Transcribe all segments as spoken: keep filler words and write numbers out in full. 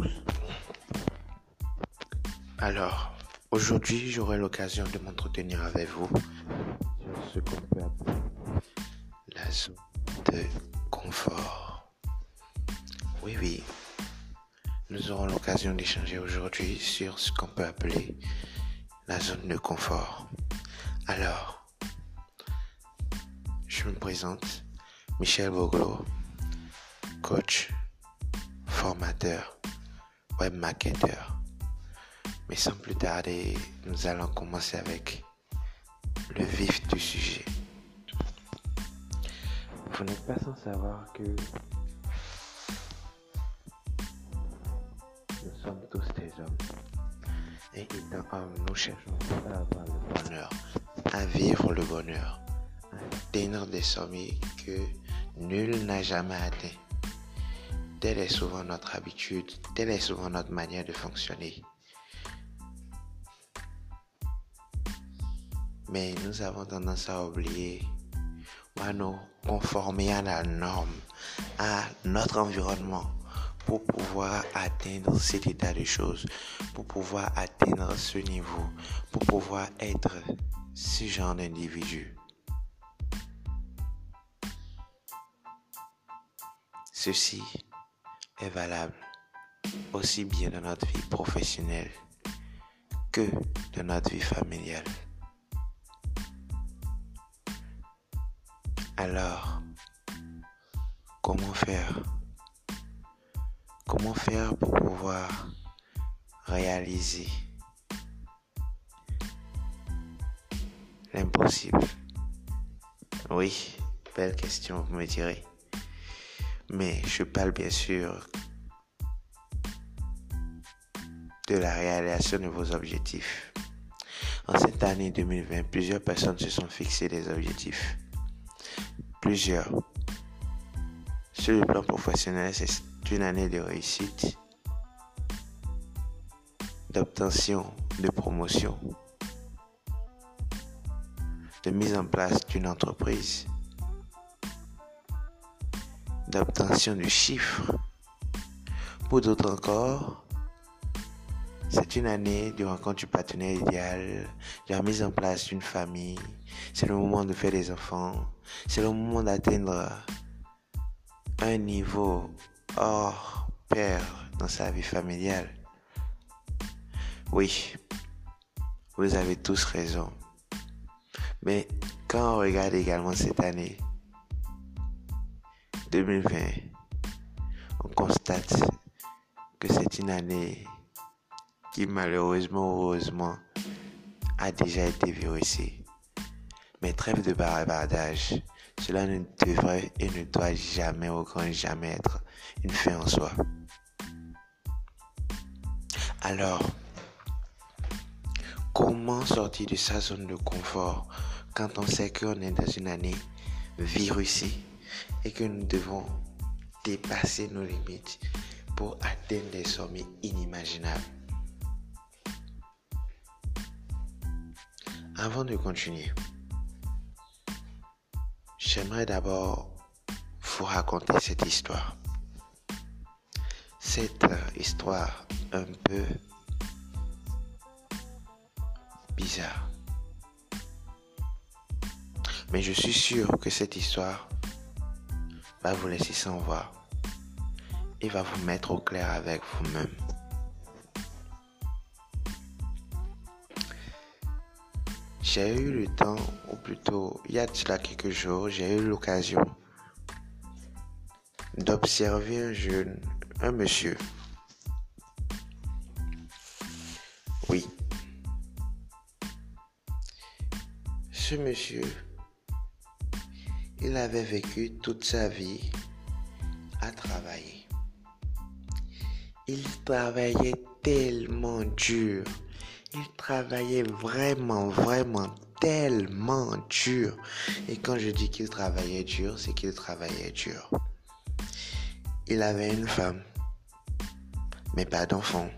tous. Alors, aujourd'hui, j'aurai l'occasion de m'entretenir avec vous sur ce qu'on peut appeler la zone de confort. Oui, oui, nous aurons l'occasion d'échanger aujourd'hui sur ce qu'on peut appeler la zone de confort. Alors, je me présente, Michel Bouglo, coach, formateur, webmarketeur. Mais sans plus tarder, nous allons commencer avec le vif du sujet. Vous n'êtes pas sans savoir que nous sommes tous des hommes. Et étant hommes, nous cherchons à avoir le bonheur, à vivre le bonheur, à atteindre des sommets que nul n'a jamais atteints. Telle est souvent notre habitude, telle est souvent notre manière de fonctionner. Mais nous avons tendance à oublier, à nous conformer à la norme, à notre environnement, pour pouvoir atteindre cet état de choses, pour pouvoir atteindre ce niveau, pour pouvoir être ce genre d'individu. Ceci est valable aussi bien dans notre vie professionnelle que dans notre vie familiale. Alors, comment faire ? Comment faire pour pouvoir réaliser l'impossible ? Oui, belle question, vous me direz. Mais je parle bien sûr de la réalisation de vos objectifs. En cette année deux mille vingt, plusieurs personnes se sont fixées des objectifs. Plusieurs. Sur le plan professionnel, c'est une année de réussite, d'obtention, de promotion, de mise en place d'une entreprise, d'obtention de chiffres. Pour d'autres encore, c'est une année de rencontre du partenaire idéal, de la mise en place d'une famille. C'est le moment de faire des enfants. C'est le moment d'atteindre un niveau hors pair dans sa vie familiale. Oui, vous avez tous raison. Mais quand on regarde également cette année deux mille vingt, on constate que c'est une année qui malheureusement, heureusement, a déjà été virusée. Mais trêve de bavardage, cela ne devrait et ne doit jamais au grand jamais être une fin en soi. Alors, comment sortir de sa zone de confort quand on sait qu'on est dans une année virusée et que nous devons dépasser nos limites pour atteindre des sommets inimaginables? Avant de continuer, j'aimerais d'abord vous raconter cette histoire. Cette histoire un peu bizarre. Mais je suis sûr que cette histoire va vous laisser sans voix et va vous mettre au clair avec vous-même. J'ai eu le temps, ou plutôt il y a de cela quelques jours, j'ai eu l'occasion d'observer un jeune, un monsieur. Oui. Ce monsieur, il avait vécu toute sa vie à travailler. Il travaillait tellement dur. Il travaillait vraiment, vraiment, tellement dur. Et quand je dis qu'il travaillait dur, c'est qu'il travaillait dur. Il avait une femme, mais pas d'enfant.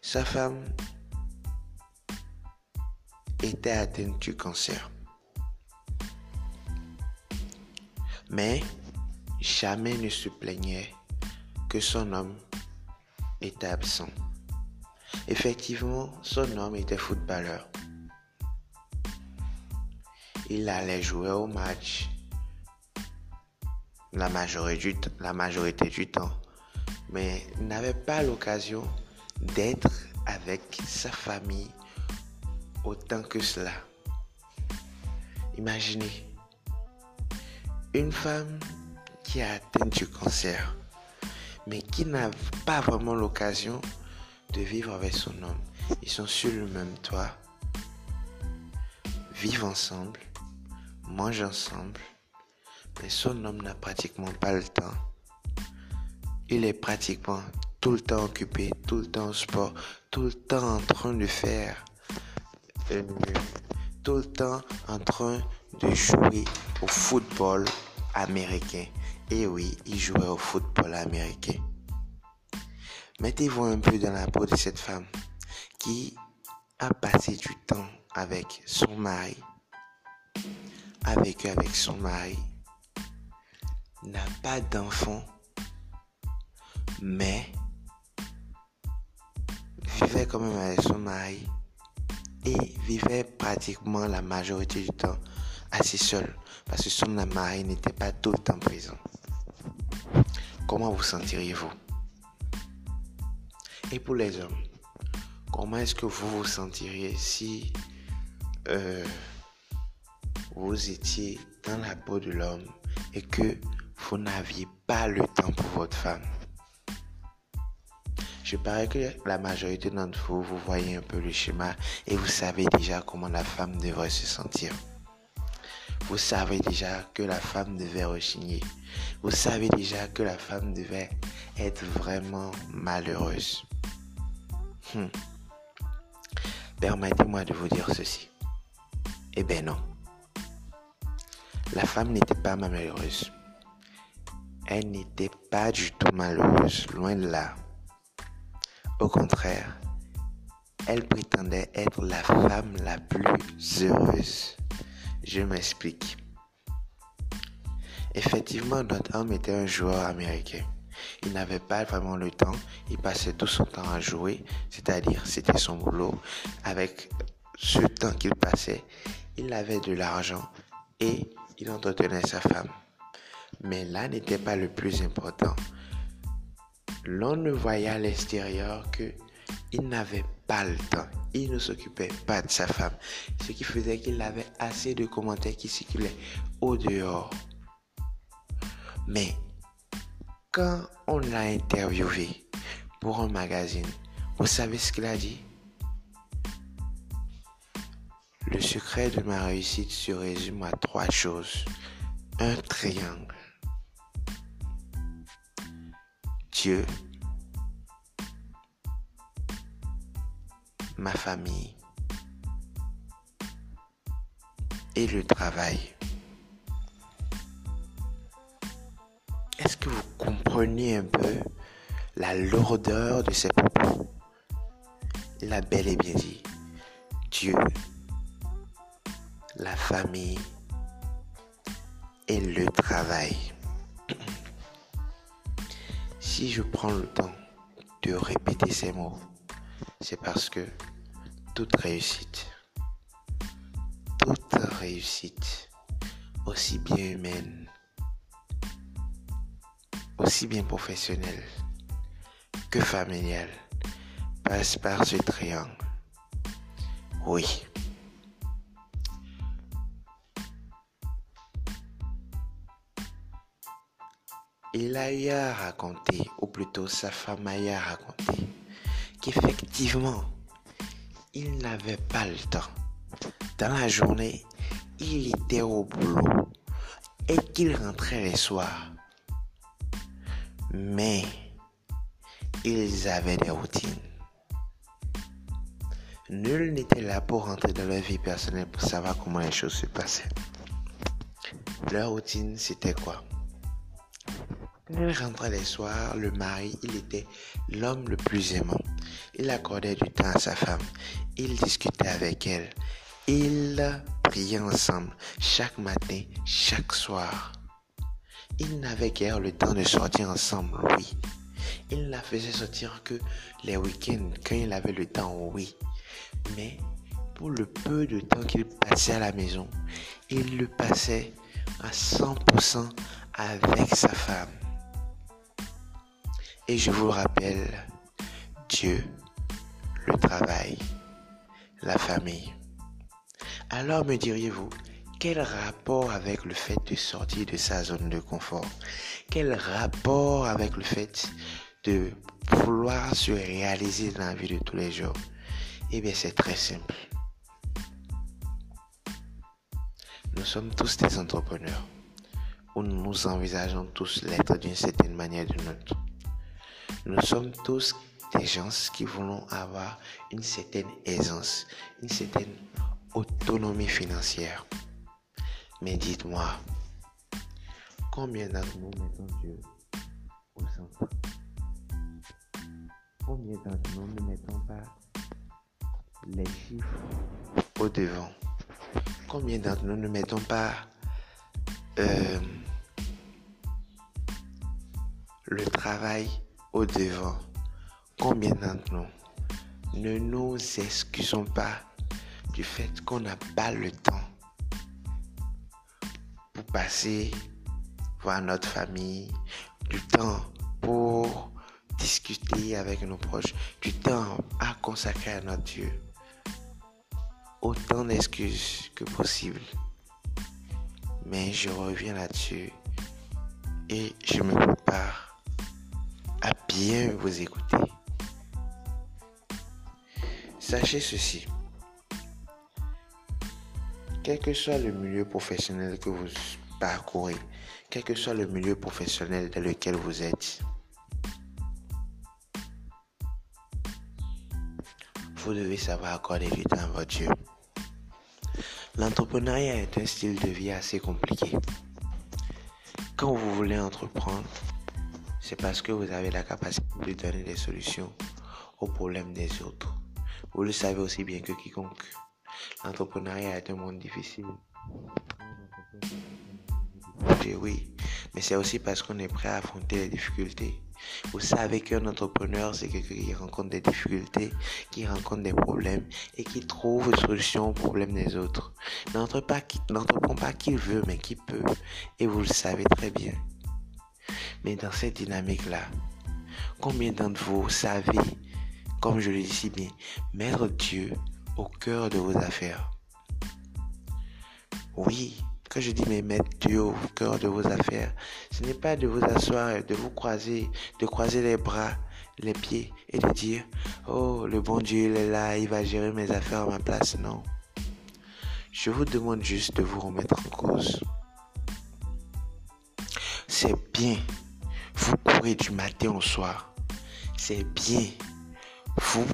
Sa femme était atteinte du cancer. Mais jamais ne se plaignait que son homme était absent. Effectivement, son homme était footballeur. Il allait jouer au match la majorité, du, la majorité du temps, mais n'avait pas l'occasion d'être avec sa famille autant que cela. Imaginez une femme qui a atteint du cancer, mais qui n'a pas vraiment l'occasion de vivre avec son homme. Ils sont sur le même toit, vivent ensemble, mangent ensemble, mais son homme n'a pratiquement pas le temps. Il est pratiquement tout le temps occupé, tout le temps au sport, tout le temps en train de faire, euh, tout le temps en train de jouer au football américain. Et oui, il jouait au football américain. Mettez-vous un peu dans la peau de cette femme qui a passé du temps avec son mari, a vécu avec son mari, n'a pas d'enfant, mais vivait quand même avec son mari et vivait pratiquement la majorité du temps assez seul parce que son mari n'était pas tout le temps présent. Comment vous sentiriez-vous? Et pour les hommes, comment est-ce que vous vous sentiriez si euh, vous étiez dans la peau de l'homme et que vous n'aviez pas le temps pour votre femme? Je parie que la majorité d'entre vous, vous voyez un peu le schéma et vous savez déjà comment la femme devrait se sentir. Vous savez déjà que la femme devait rechigner. Vous savez déjà que la femme devait être vraiment malheureuse. Hmm. Permettez-moi de vous dire ceci. Eh bien non. La femme n'était pas malheureuse. Elle n'était pas du tout malheureuse, loin de là. Au contraire, elle prétendait être la femme la plus heureuse. Je m'explique. Effectivement, notre homme était un joueur américain. Il n'avait pas vraiment le temps. Il passait tout son temps à jouer, c'est-à-dire c'était son boulot. Avec ce temps qu'il passait, il avait de l'argent et il entretenait sa femme. Mais là n'était pas le plus important. L'on ne voyait à l'extérieur qu'il n'avait pas le temps. Il ne s'occupait pas de sa femme, ce qui faisait qu'il avait assez de commentaires qui circulaient au dehors. Mais quand on l'a interviewé pour un magazine, vous savez ce qu'il a dit? Le secret de ma réussite se résume à trois choses. Un triangle. Dieu. Ma famille et le travail. Est-ce que vous comprenez un peu la lourdeur de ces propos? Il a bel et bien dit Dieu, la famille et le travail. Si je prends le temps de répéter ces mots, c'est parce que toute réussite, toute réussite, aussi bien humaine, aussi bien professionnelle que familiale, passe par ce triangle. Oui. Il a eu à raconter, ou plutôt sa femme a eu à raconter, qu'effectivement, il n'avait pas le temps. Dans la journée, il était au boulot et qu'il rentrait les soirs. Mais ils avaient des routines. Nul n'était là pour rentrer dans leur vie personnelle pour savoir comment les choses se passaient. Leur routine, c'était quoi? Il rentrait les soirs, le mari, il était l'homme le plus aimant. Il accordait du temps à sa femme. Il discutait avec elle. Ils priaient ensemble chaque matin, chaque soir. Ils n'avaient guère le temps de sortir ensemble, oui. Il la faisait sortir que les week-ends, quand il avait le temps, oui. Mais pour le peu de temps qu'il passait à la maison, il le passait à cent pour cent avec sa femme. Et je vous rappelle, Dieu, le travail, la famille. Alors me diriez-vous, quel rapport avec le fait de sortir de sa zone de confort? Quel rapport avec le fait de vouloir se réaliser dans la vie de tous les jours? Eh bien, c'est très simple. Nous sommes tous des entrepreneurs, ou nous envisageons tous l'être d'une certaine manière ou d'une autre. Nous sommes tous des gens qui voulons avoir une certaine aisance, une certaine autonomie financière. Mais dites-moi, combien d'entre nous mettons Dieu au centre? Combien d'entre nous ne mettons pas les chiffres au devant? Combien d'entre nous ne mettons pas euh, le travail au devant? Combien d'entre nous ne nous excusons pas du fait qu'on n'a pas le temps passer voir notre famille, du temps pour discuter avec nos proches, du temps à consacrer à notre Dieu. Autant d'excuses que possible. Mais je reviens là-dessus et je me prépare à bien vous écouter. Sachez ceci. Quel que soit le milieu professionnel que vous parcourez, quel que soit le milieu professionnel dans lequel vous êtes, vous devez savoir accorder du temps à votre Dieu. L'entrepreneuriat est un style de vie assez compliqué. Quand vous voulez entreprendre, c'est parce que vous avez la capacité de donner des solutions aux problèmes des autres. Vous le savez aussi bien que quiconque. L'entrepreneuriat est un monde difficile. Oui, mais c'est aussi parce qu'on est prêt à affronter les difficultés. Vous savez qu'un entrepreneur, c'est quelqu'un qui rencontre des difficultés, qui rencontre des problèmes et qui trouve une solution aux problèmes des autres. N'entreprend pas qui veut, mais qui peut. Et vous le savez très bien. Mais dans cette dynamique-là, combien d'entre vous savez, comme je le dis si bien, mettre Dieu au cœur de vos affaires? Oui, quand je dis mais mettre Dieu au cœur de vos affaires, ce n'est pas de vous asseoir, de vous croiser, de croiser les bras, les pieds et de dire « Oh, le bon Dieu, il est là, il va gérer mes affaires à ma place. » Non. Je vous demande juste de vous remettre en cause. C'est bien, vous courez du matin au soir. C'est bien, vous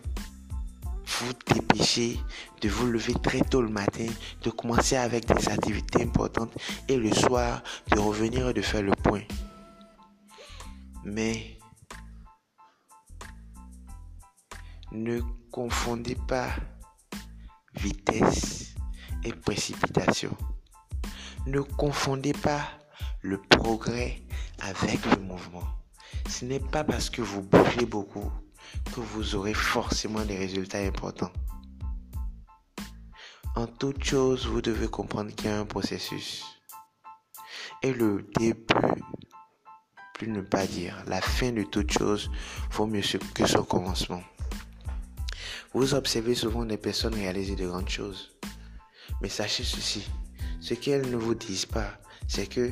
vous dépêchez de vous lever très tôt le matin, de commencer avec des activités importantes et le soir de revenir et de faire le point. Mais ne confondez pas vitesse et précipitation. Ne confondez pas le progrès avec le mouvement. Ce n'est pas parce que vous bougez beaucoup que vous aurez forcément des résultats importants. En toute chose, vous devez comprendre qu'il y a un processus. Et le début, plus ne pas dire, la fin de toute chose vaut mieux que son commencement. Vous observez souvent des personnes réaliser de grandes choses. Mais sachez ceci, ce qu'elles ne vous disent pas, c'est que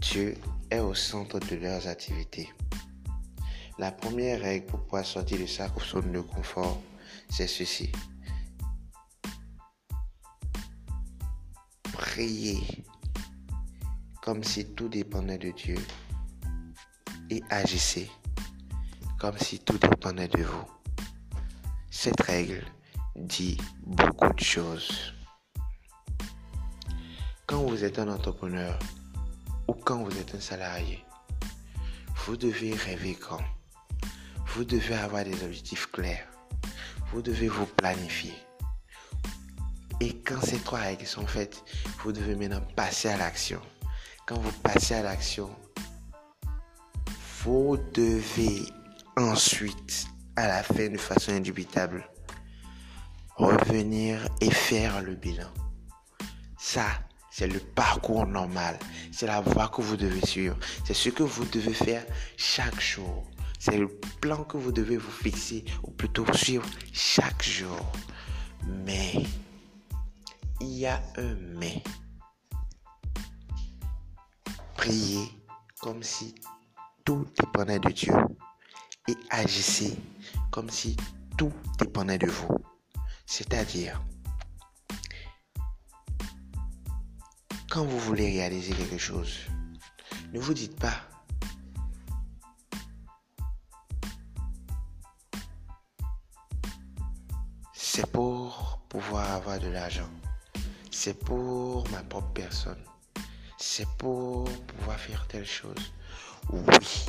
Dieu est au centre de leurs activités. La première règle pour pouvoir sortir de sa zone de confort, c'est ceci. Priez comme si tout dépendait de Dieu et agissez comme si tout dépendait de vous. Cette règle dit beaucoup de choses. Quand vous êtes un entrepreneur ou quand vous êtes un salarié, vous devez rêver grand. Vous devez avoir des objectifs clairs. Vous devez vous planifier. Et quand ces trois règles sont faites, vous devez maintenant passer à l'action. quand vous passez à l'action, vous devez ensuite, à la fin, de façon indubitable, revenir et faire le bilan. Ça, c'est le parcours normal. C'est la voie que vous devez suivre. C'est ce que vous devez faire chaque jour. C'est le plan que vous devez vous fixer, ou plutôt suivre chaque jour. Mais, il y a un mais. Priez comme si tout dépendait de Dieu et agissez comme si tout dépendait de vous. C'est-à-dire, quand vous voulez réaliser quelque chose, ne vous dites pas c'est pour pouvoir avoir de l'argent, c'est pour ma propre personne, c'est pour pouvoir faire telle chose. Oui.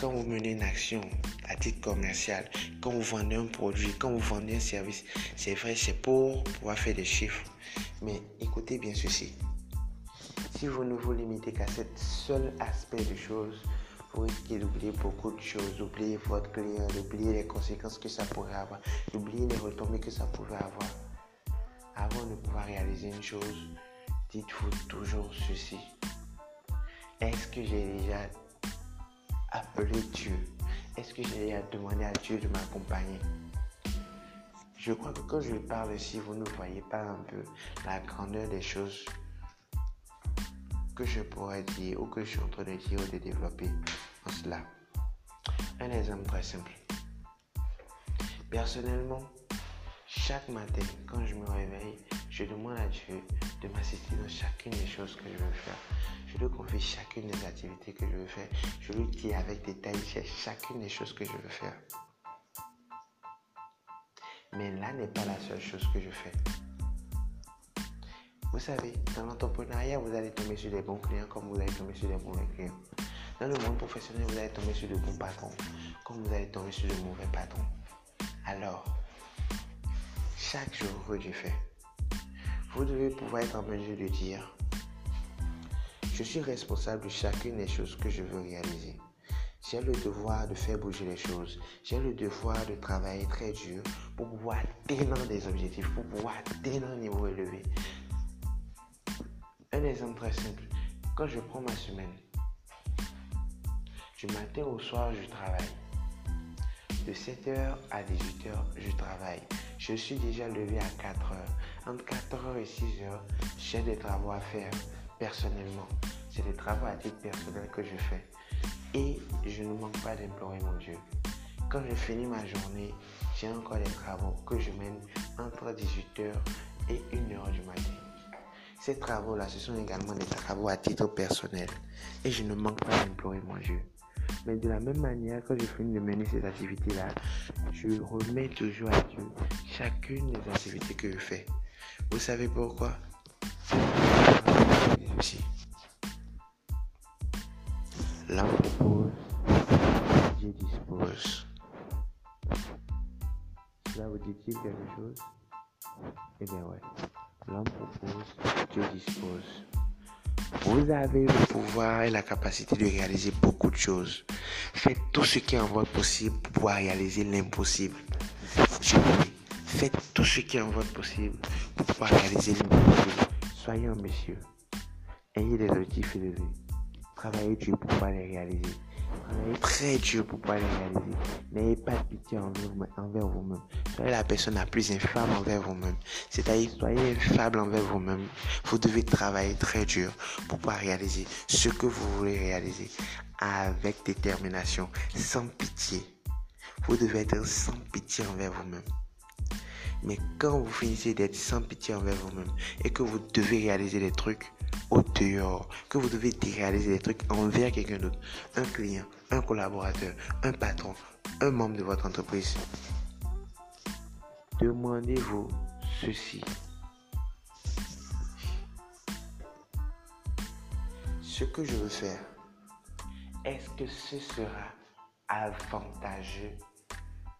Quand vous menez une action à titre commercial, quand vous vendez un produit, quand vous vendez un service, c'est vrai, c'est pour pouvoir faire des chiffres. Mais écoutez bien ceci. Si vous ne vous limitez qu'à cet seul aspect de choses, vous risquez d'oublier beaucoup de choses, d'oublier votre client, d'oublier les conséquences que ça pourrait avoir, d'oublier les retombées que ça pourrait avoir. Avant de pouvoir réaliser une chose, dites-vous toujours ceci. Est-ce que j'ai déjà appelé Dieu? Est-ce que j'ai déjà demandé à Dieu de m'accompagner? Je crois que quand je parle ici, vous ne voyez pas un peu la grandeur des choses que je pourrais dire ou que je suis en train de dire ou de développer en cela. Un exemple très simple. Personnellement, chaque matin, quand je me réveille, je demande à Dieu de m'assister dans chacune des choses que je veux faire. Je lui confie chacune des activités que je veux faire. Je lui dis avec détail chacune des choses que je veux faire. Mais là n'est pas la seule chose que je fais. Vous savez, dans l'entrepreneuriat, vous allez tomber sur des bons clients comme vous allez tomber sur des mauvais clients. Dans le monde professionnel, vous allez tomber sur de bons patrons comme vous allez tomber sur de mauvais patrons. Alors, chaque jour que je fais, vous devez pouvoir être en mesure de dire « Je suis responsable de chacune des choses que je veux réaliser. J'ai le devoir de faire bouger les choses. J'ai le devoir de travailler très dur pour pouvoir atteindre des objectifs, pour pouvoir atteindre un niveau élevé. » Un exemple très simple. Quand je prends ma semaine, du matin au soir, je travaille. De sept heures à dix-huit heures, je travaille. Je suis déjà levé à quatre heures. Entre quatre heures et six heures, j'ai des travaux à faire personnellement. C'est des travaux à titre personnel que je fais. Et je ne manque pas d'implorer mon Dieu. Quand je finis ma journée, j'ai encore des travaux que je mène entre dix-huit heures et une heure du matin. Ces travaux-là, ce sont également des travaux à titre personnel. Et je ne manque pas d'implorer mon Dieu. Mais de la même manière, quand je finis de mener ces activités-là, je remets toujours à Dieu chacune des activités que je fais. Vous savez pourquoi? L'homme propose, Dieu dispose. Là, vous dit-il quelque chose? Eh bien ouais. L'homme propose, Dieu dispose. Vous avez le pouvoir et la capacité de réaliser beaucoup de choses. Faites tout ce qui est en votre possible pour pouvoir réaliser l'impossible. Faites tout ce qui est en votre possible pour pouvoir réaliser l'impossible. Soyez ambitieux. Ayez des objectifs élevés. Travaillez dur pour pouvoir les réaliser. Travaillez très dur pour pouvoir les réaliser. N'ayez pas de pitié envers vous-même. Soyez la personne la plus infâme envers vous-même. C'est-à-dire, soyez infâme envers vous-même. Vous devez travailler très dur pour pouvoir réaliser ce que vous voulez réaliser avec détermination, sans pitié. Vous devez être sans pitié envers vous-même. Mais quand vous finissez d'être sans pitié envers vous-même et que vous devez réaliser des trucs au dehors, que vous devez réaliser des trucs envers quelqu'un d'autre, un client, un collaborateur, un patron, un membre de votre entreprise, demandez-vous ceci. Ce que je veux faire, est-ce que ce sera avantageux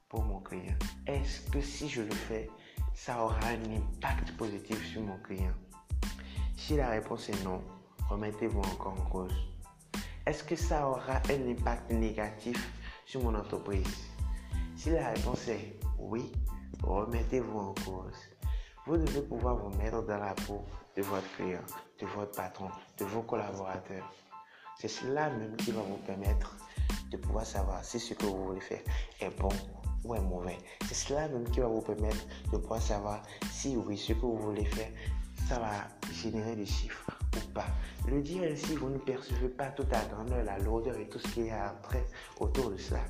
pour mon client? Est-ce que si je le fais, ça aura un impact positif sur mon client? Si la réponse est non, remettez-vous encore en cause. Est-ce que ça aura un impact négatif sur mon entreprise? Si la réponse est oui, remettez-vous en cause. Vous devez pouvoir vous mettre dans la peau de votre client, de votre patron, de vos collaborateurs. C'est cela même qui va vous permettre de pouvoir savoir si ce que vous voulez faire est bon ou est mauvais. C'est cela même qui va vous permettre de pouvoir savoir si oui, ce que vous voulez faire, ça va générer des chiffres ou pas. Le dire ainsi, vous ne percevez pas toute la grandeur, la lourdeur et tout ce qu'il y a après autour de cela.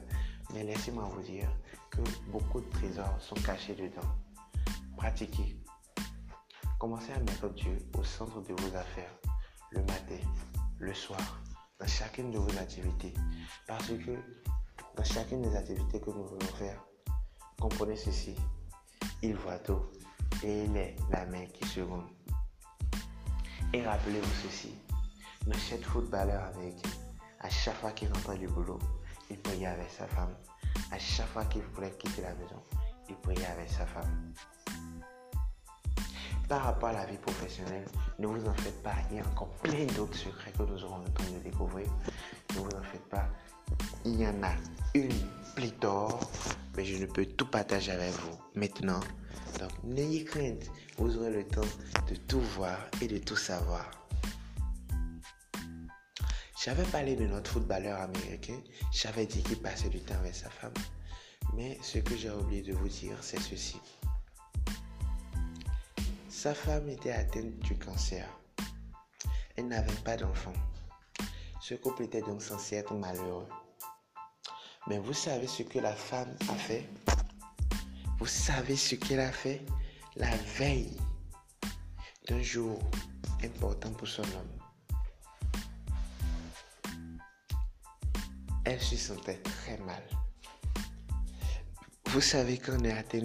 Mais laissez-moi vous dire que beaucoup de trésors sont cachés dedans. Pratiquez. Commencez à mettre Dieu au centre de vos affaires, le matin, le soir, dans chacune de vos activités. Parce que dans chacune des activités que nous voulons faire, comprenez ceci, il voit tout et il est la main qui seconde. Et rappelez-vous ceci, nos sept footballeurs américains, à chaque fois qu'ils rentraient du boulot, ils priaient avec sa femme. À chaque fois qu'ils voulaient quitter la maison, ils priaient avec sa femme. Par rapport à la vie professionnelle, ne vous en faites pas, il y a encore plein d'autres secrets que nous aurons le temps de découvrir. Ne vous en faites pas, il y en a une pléthore, mais je ne peux tout partager avec vous maintenant. Donc n'ayez crainte, vous aurez le temps de tout voir et de tout savoir. J'avais parlé de notre footballeur américain, j'avais dit qu'il passait du temps avec sa femme, mais ce que j'ai oublié de vous dire, c'est ceci. Sa femme était atteinte du cancer. Elle n'avait pas d'enfant. Ce couple était donc censé être malheureux. Mais vous savez ce que la femme a fait? Vous savez ce qu'elle a fait? La veille d'un jour important pour son homme. Elle se sentait très mal. Vous savez qu'on est atteint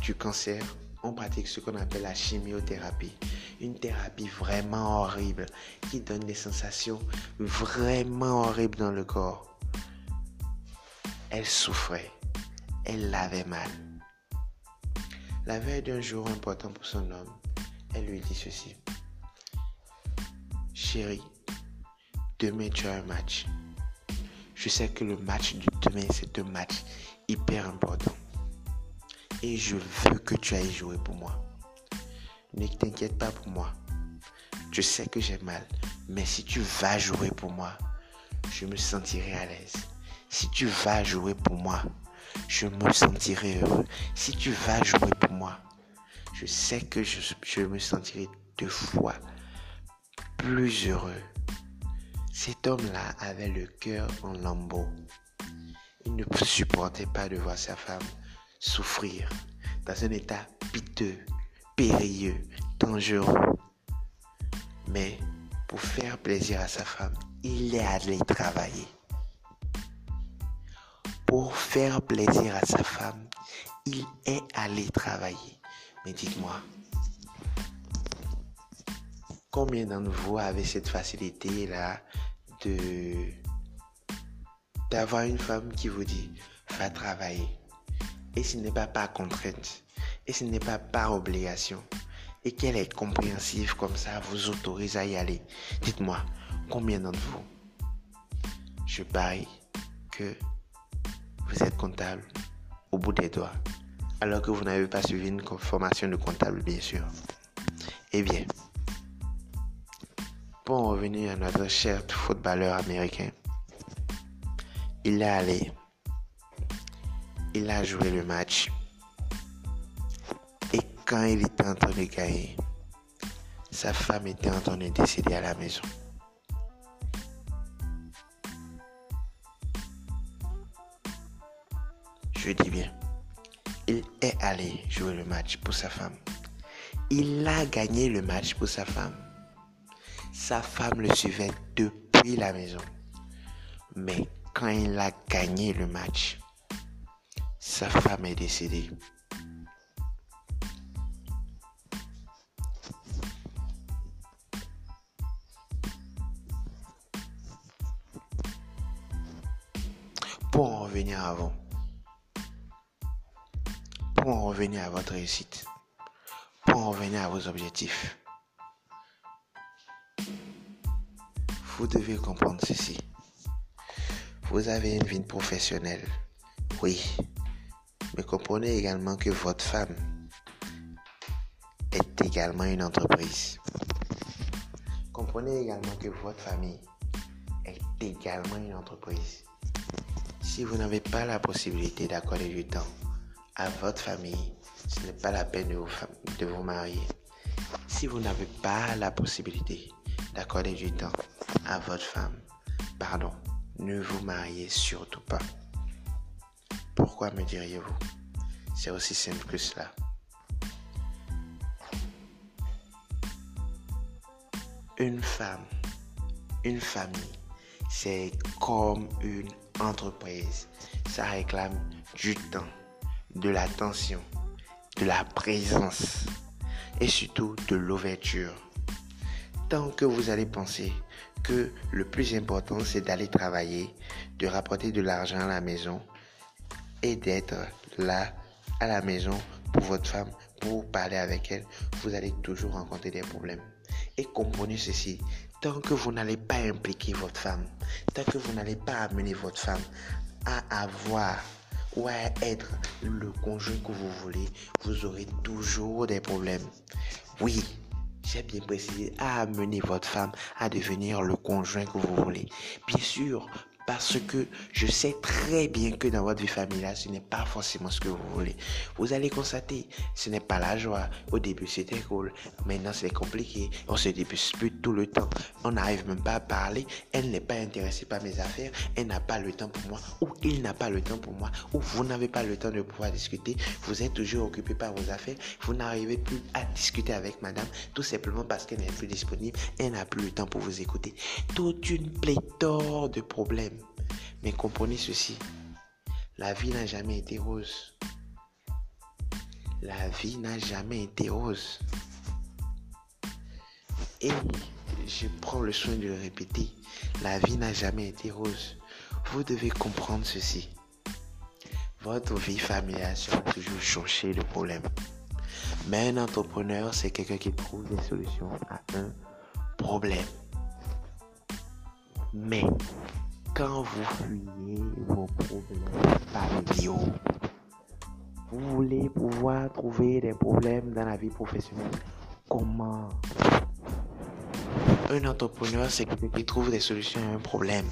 du cancer? On pratique ce qu'on appelle la chimiothérapie, une thérapie vraiment horrible qui donne des sensations vraiment horribles dans le corps. Elle souffrait, elle avait mal. La veille d'un jour important pour son homme, elle lui dit ceci. Chérie, demain tu as un match. Je sais que le match de demain, c'est un match hyper important. Et je veux que tu ailles jouer pour moi. Ne t'inquiète pas pour moi. Je sais que j'ai mal. Mais si tu vas jouer pour moi, je me sentirai à l'aise. Si tu vas jouer pour moi, je me sentirai heureux. Si tu vas jouer pour moi, je sais que je, je me sentirai deux fois plus heureux. Cet homme-là avait le cœur en lambeaux. Il ne supportait pas de voir sa femme souffrir dans un état piteux, périlleux, dangereux. Mais pour faire plaisir à sa femme, il est allé travailler. Pour faire plaisir à sa femme, il est allé travailler. Mais dites-moi, combien d'entre vous avez cette facilité-là de d'avoir une femme qui vous dit « va travailler ». Et ce n'est pas par contrainte, et ce n'est pas par obligation, et qu'elle est compréhensive comme ça, vous autorise à y aller. Dites-moi, combien d'entre vous? Je parie que vous êtes comptable au bout des doigts, alors que vous n'avez pas suivi une formation de comptable, bien sûr. Eh bien, pour en revenir à notre cher footballeur américain, il est allé. Il a joué le match et quand il était en train de gagner, sa femme était en train de décéder à la maison. Je dis bien, il est allé jouer le match pour sa femme. Il a gagné le match pour sa femme. Sa femme le suivait depuis la maison. Mais quand il a gagné le match, sa femme est décédée. Pour en revenir à vous, pour en revenir à votre réussite, pour en revenir à vos objectifs, vous devez comprendre ceci. Vous avez une vie professionnelle, oui, mais comprenez également que votre femme est également une entreprise. Comprenez également que votre famille est également une entreprise. Si vous n'avez pas la possibilité d'accorder du temps à votre famille, ce n'est pas la peine de vous, de vous marier. Si vous n'avez pas la possibilité d'accorder du temps à votre femme, pardon, ne vous mariez surtout pas. Pourquoi me diriez-vous? C'est aussi simple que cela. Une femme, une famille, c'est comme une entreprise. Ça réclame du temps, de l'attention, de la présence et surtout de l'ouverture. Tant que vous allez penser que le plus important c'est d'aller travailler, de rapporter de l'argent à la maison et d'être là à la maison pour votre femme, pour parler avec elle, vous allez toujours rencontrer des problèmes. Et comprenez ceci, tant que vous n'allez pas impliquer votre femme, tant que vous n'allez pas amener votre femme à avoir ou à être le conjoint que vous voulez, vous aurez toujours des problèmes. Oui, j'ai bien précisé, à amener votre femme à devenir le conjoint que vous voulez. Bien sûr, parce que je sais très bien que dans votre vie familiale, ce n'est pas forcément ce que vous voulez. Vous allez constater, ce n'est pas la joie. Au début, c'était cool. Maintenant, c'est compliqué. On se débute plus tout le temps. On n'arrive même pas à parler. Elle n'est pas intéressée par mes affaires. Elle n'a pas le temps pour moi. Ou il n'a pas le temps pour moi. Ou vous n'avez pas le temps de pouvoir discuter. Vous êtes toujours occupé par vos affaires. Vous n'arrivez plus à discuter avec madame. Tout simplement parce qu'elle n'est plus disponible. Elle n'a plus le temps pour vous écouter. Toute une pléthore de problèmes. Mais comprenez ceci, la vie n'a jamais été rose. La vie n'a jamais été rose. Et je prends le soin de le répéter, la vie n'a jamais été rose. Vous devez comprendre ceci. Votre vie familiale sera toujours jonchée de problèmes. Mais un entrepreneur, c'est quelqu'un qui trouve des solutions à un problème. Mais... quand vous fuyez vos problèmes familiaux, vous voulez pouvoir trouver des problèmes dans la vie professionnelle. Comment? Un entrepreneur, c'est quelqu'un qui trouve des solutions à un problème.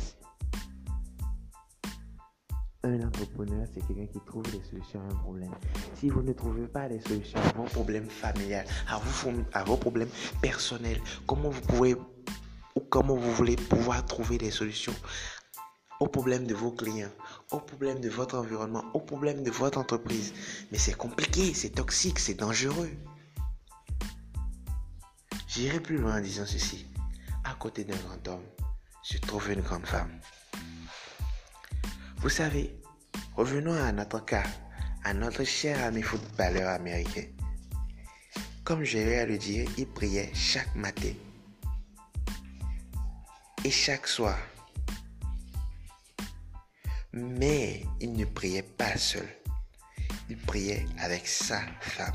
Un entrepreneur, c'est quelqu'un qui trouve des solutions à un problème. Si vous ne trouvez pas des solutions à vos problèmes familiaux, à vos, à vos problèmes personnels, comment vous pouvez ou comment vous voulez pouvoir trouver des solutions aux problèmes de vos clients, aux problèmes de votre environnement, aux problèmes de votre entreprise? Mais c'est compliqué, c'est toxique, c'est dangereux. J'irai plus loin en disant ceci. À côté d'un grand homme, se trouve une grande femme. Vous savez, revenons à notre cas, à notre cher ami footballeur américain. Comme je vais le dire, il priait chaque matin et chaque soir. Mais il ne priait pas seul. Il priait avec sa femme.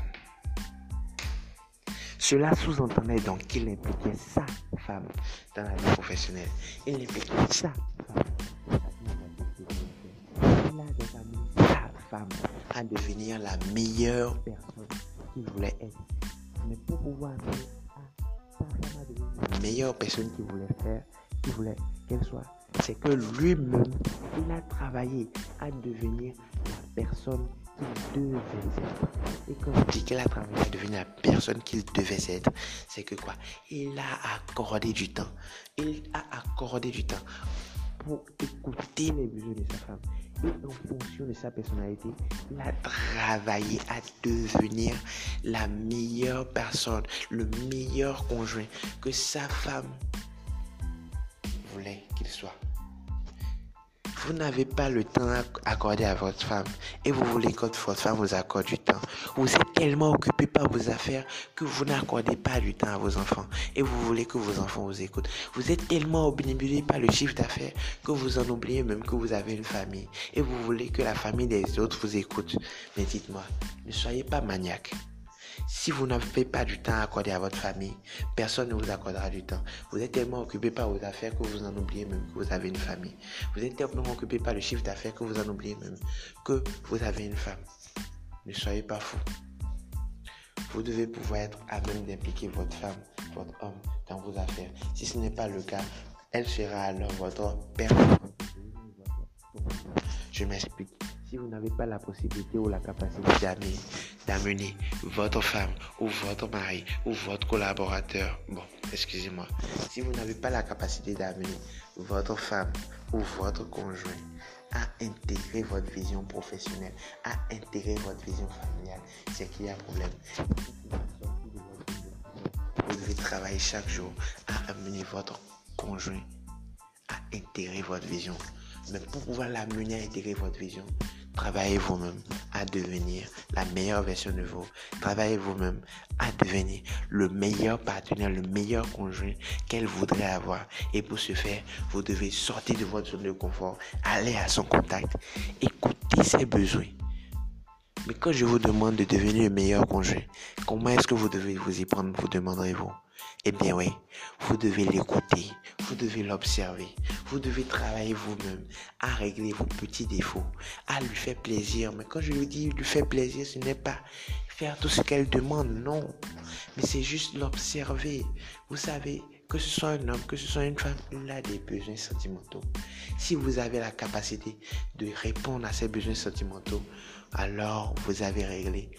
Cela sous-entendait donc qu'il impliquait sa femme dans la vie professionnelle. Il impliquait sa femme. Il a amené sa femme à devenir la meilleure personne qu'il voulait être. Mais pour pouvoir amener sa femme à devenir la meilleure personne qu'il voulait faire, qu'il voulait qu'elle soit, c'est que lui-même, il a travaillé à devenir la personne qu'il devait être. Et quand je dis qu'il a travaillé à devenir la personne qu'il devait être, c'est que quoi? Il a accordé du temps. Il a accordé du temps pour écouter les besoins de sa femme. Et en fonction de sa personnalité, il a travaillé à devenir la meilleure personne, le meilleur conjoint que sa femme voulait qu'il soit. Vous n'avez pas le temps accordé à votre femme et vous voulez que votre femme vous accorde du temps. Vous êtes tellement occupé par vos affaires que vous n'accordez pas du temps à vos enfants et vous voulez que vos enfants vous écoutent. Vous êtes tellement obnubilé par le chiffre d'affaires que vous en oubliez même que vous avez une famille et vous voulez que la famille des autres vous écoute. Mais dites-moi, ne soyez pas maniaque. Si vous n'avez pas du temps à accorder à votre famille, personne ne vous accordera du temps. Vous êtes tellement occupé par vos affaires que vous en oubliez même que vous avez une famille. Vous êtes tellement occupé par le chiffre d'affaires que vous en oubliez même que vous avez une femme. Ne soyez pas fous. Vous devez pouvoir être à même d'impliquer votre femme, votre homme dans vos affaires. Si ce n'est pas le cas, elle sera alors votre père. Je m'explique. Si vous n'avez pas la possibilité ou la capacité d'amener, d'amener votre femme ou votre mari ou votre collaborateur, bon, excusez-moi, si vous n'avez pas la capacité d'amener votre femme ou votre conjoint à intégrer votre vision professionnelle, à intégrer votre vision familiale, c'est qu'il y a un problème. Vous devez travailler chaque jour à amener votre conjoint à intégrer votre vision. Mais pour pouvoir l'amener à intégrer votre vision, travaillez vous-même à devenir la meilleure version de vous. Travaillez vous-même à devenir le meilleur partenaire, le meilleur conjoint qu'elle voudrait avoir. Et pour ce faire, vous devez sortir de votre zone de confort, aller à son contact, écouter ses besoins. Mais quand je vous demande de devenir le meilleur conjoint, comment est-ce que vous devez vous y prendre, vous demanderez-vous? Eh bien oui, vous devez l'écouter, vous devez l'observer, vous devez travailler vous-même à régler vos petits défauts, à lui faire plaisir. Mais quand je lui dis lui faire plaisir, ce n'est pas faire tout ce qu'elle demande, non. Mais c'est juste l'observer. Vous savez, que ce soit un homme, que ce soit une femme, il a des besoins sentimentaux. Si vous avez la capacité de répondre à ces besoins sentimentaux, alors vous avez réglé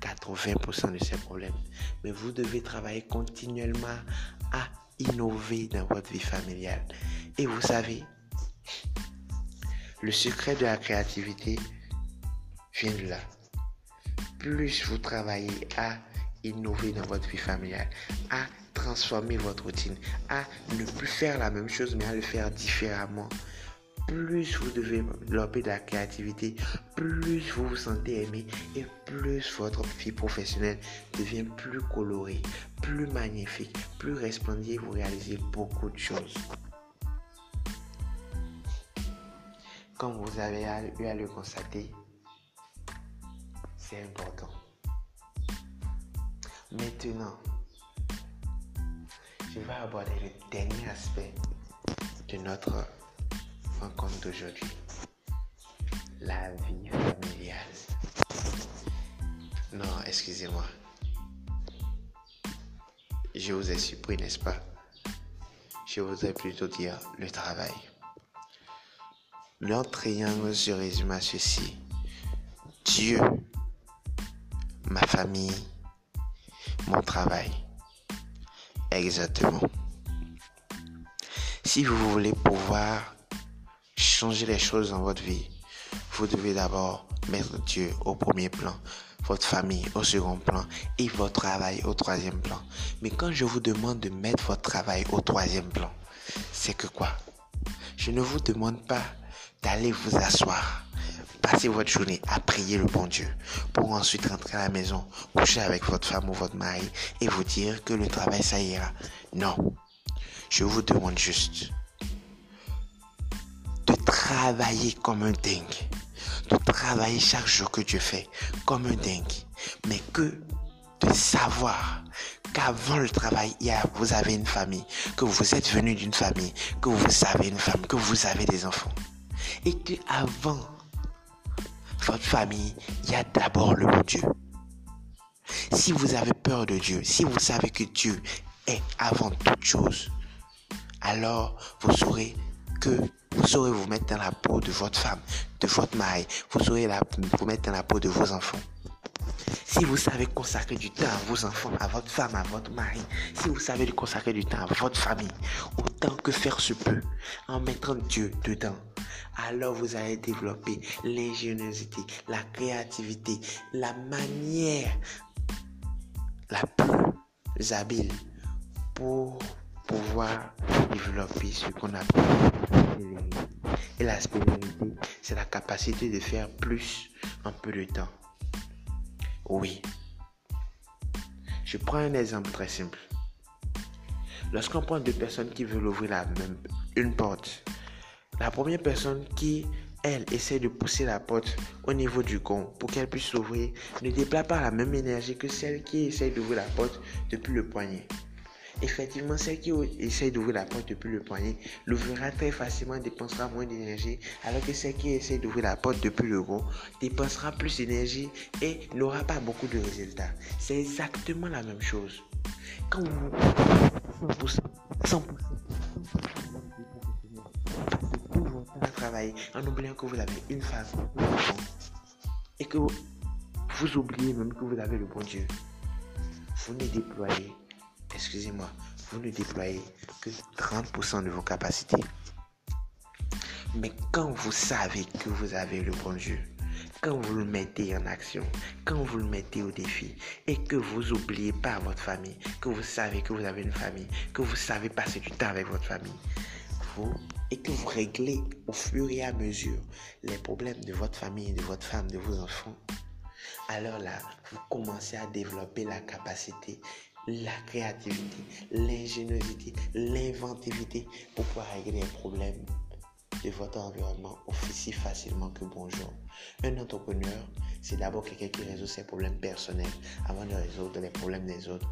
quatre-vingts pour cent de ces problèmes. Mais vous devez travailler continuellement à innover dans votre vie familiale. Et vous savez, le secret de la créativité vient de là. Plus vous travaillez à innover dans votre vie familiale, à transformer votre routine, à ne plus faire la même chose mais à le faire différemment, plus vous devez développer de la créativité, plus vous vous sentez aimé et plus votre vie professionnelle devient plus colorée, plus magnifique, plus resplendie. Vous réalisez beaucoup de choses. Comme vous avez eu à le constater, c'est important. Maintenant, je vais aborder le dernier aspect de notre rencontre d'aujourd'hui, la vie familiale. Non, excusez-moi. Je vous ai surpris, n'est-ce pas? Je voudrais plutôt dire le travail. Leur triangle se résume à ceci: Dieu, ma famille, mon travail. Exactement. Si vous voulez pouvoir changer les choses dans votre vie, vous devez d'abord mettre Dieu au premier plan, votre famille au second plan et votre travail au troisième plan. Mais quand je vous demande de mettre votre travail au troisième plan, c'est que quoi? Je ne vous demande pas d'aller vous asseoir, passer votre journée à prier le bon Dieu pour ensuite rentrer à la maison, coucher avec votre femme ou votre mari et vous dire que le travail ça ira. Non, je vous demande juste travailler comme un dingue, de travailler chaque jour que Dieu fait comme un dingue, mais que de savoir qu'avant le travail, il y a, vous avez une famille, que vous êtes venu d'une famille, que vous avez une femme, que vous avez des enfants, et que avant votre famille, il y a d'abord le bon Dieu. Si vous avez peur de Dieu, si vous savez que Dieu est avant toute chose, alors vous saurez que vous saurez vous mettre dans la peau de votre femme, de votre mari. Vous saurez la, vous mettre dans la peau de vos enfants. Si vous savez consacrer du temps à vos enfants, à votre femme, à votre mari, si vous savez consacrer du temps à votre famille, autant que faire se peut, en mettant Dieu dedans, alors vous allez développer l'ingéniosité, la créativité, la manière la plus habile pour pouvoir développer ce qu'on appelle la spiritualité. Et la spiritualité, c'est la capacité de faire plus en peu de temps. Oui. Je prends un exemple très simple. Lorsqu'on prend deux personnes qui veulent ouvrir la même, une porte, la première personne qui elle, essaie de pousser la porte au niveau du gond pour qu'elle puisse s'ouvrir, ne déploie pas la même énergie que celle qui essaie d'ouvrir la porte depuis le poignet. Effectivement, celle qui essaie d'ouvrir la porte depuis le poignet l'ouvrira très facilement, dépensera moins d'énergie, alors que celle qui essaie d'ouvrir la porte depuis le gond dépensera plus d'énergie et n'aura pas beaucoup de résultats. C'est exactement la même chose. Quand vous poussez cent pour cent à travailler en oubliant que vous avez une femme et que vous oubliez même que vous avez le bon Dieu, vous ne déployez Excusez-moi, vous ne déployez que trente pour cent de vos capacités. Mais quand vous savez que vous avez le bon Dieu, quand vous le mettez en action, quand vous le mettez au défi et que vous n'oubliez pas votre famille, que vous savez que vous avez une famille, que vous savez passer du temps avec votre famille, vous, et que vous réglez au fur et à mesure les problèmes de votre famille, de votre femme, de vos enfants, alors là, vous commencez à développer la capacité, la créativité, l'ingéniosité, l'inventivité pour pouvoir régler les problèmes de votre environnement aussi facilement que bonjour. Un entrepreneur, c'est d'abord quelqu'un qui résout ses problèmes personnels avant de résoudre les problèmes des autres.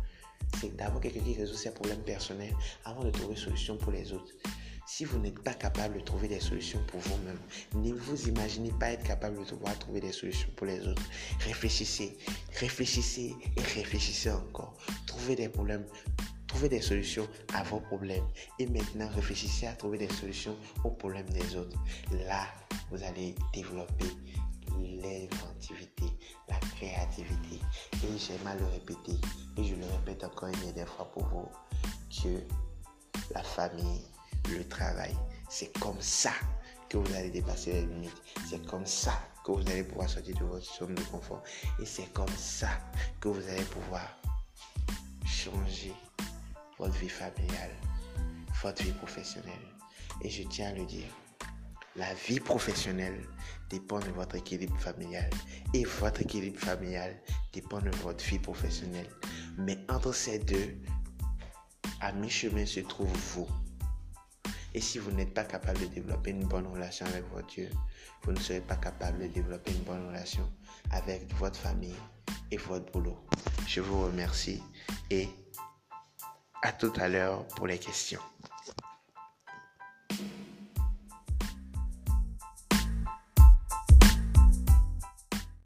C'est d'abord quelqu'un qui résout ses problèmes personnels avant de trouver solution pour les autres. Si vous n'êtes pas capable de trouver des solutions pour vous-même, ne vous imaginez pas être capable de pouvoir trouver des solutions pour les autres. Réfléchissez, réfléchissez et réfléchissez encore. Trouvez des problèmes, trouvez des solutions à vos problèmes. Et maintenant, réfléchissez à trouver des solutions aux problèmes des autres. Là, vous allez développer l'inventivité, la créativité. Et j'aime à le répéter, et je le répète encore une et des fois pour vous, Dieu, la famille, le travail, c'est comme ça que vous allez dépasser les limites, c'est comme ça que vous allez pouvoir sortir de votre zone de confort et c'est comme ça que vous allez pouvoir changer votre vie familiale, votre vie professionnelle. Et je tiens à le dire, la vie professionnelle dépend de votre équilibre familial et votre équilibre familial dépend de votre vie professionnelle. Mais entre ces deux, à mi-chemin se trouve vous. Et si vous n'êtes pas capable de développer une bonne relation avec votre Dieu, vous ne serez pas capable de développer une bonne relation avec votre famille et votre boulot. Je vous remercie et à tout à l'heure pour les questions.